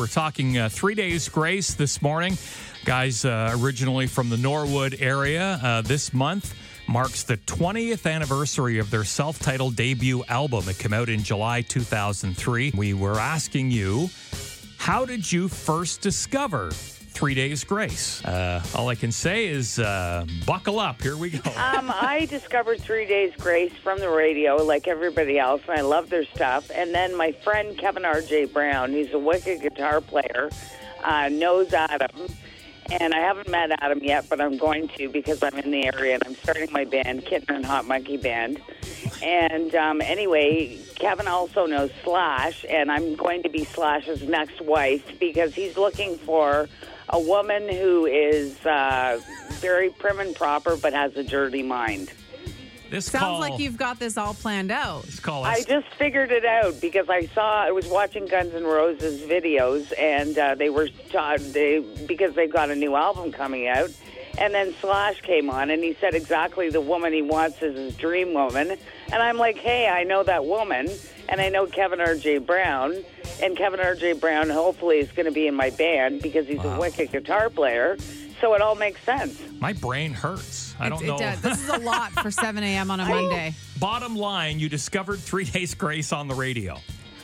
We're talking 3 Days Grace this morning. Guys originally from the Norwood area. This month marks the 20th anniversary of their self-titled debut album. It came out in July 2003. We were asking you, how did you first discover 3 Days Grace? All I can say is buckle up. Here we go. I discovered 3 Days Grace from the radio like everybody else, and I love their stuff. And then my friend Kevin R.J. Brown, he's a wicked guitar player, knows Adam. And I haven't met Adam yet, but I'm going to because I'm in the area and I'm starting my band, Kitten and Hot Monkey Band. And anyway, Kevin also knows Slash, and I'm going to be Slash's next wife because he's looking for a woman who is very prim and proper but has a dirty mind. This sounds like you've got this all planned out. I just figured it out because I was watching Guns N' Roses videos, and they were because they've got a new album coming out. And then Slash came on, and he said exactly the woman he wants is his dream woman. And I'm like, hey, I know that woman, and I know Kevin R.J. Brown. And Kevin R.J. Brown hopefully is going to be in my band because he's a wicked guitar player. So it all makes sense. My brain hurts. I don't know. It does. This is a lot for 7 a.m. on a Monday. Bottom line, you discovered 3 Days Grace on the radio.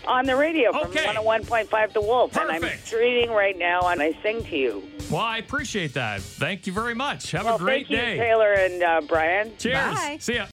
On the radio from 101.5 The Wolf. Perfect. And I'm streeting right now, and I sing to you. Well, I appreciate that. Thank you very much. Have a great day. Thank you, Taylor and Brian. Cheers. Bye. See ya.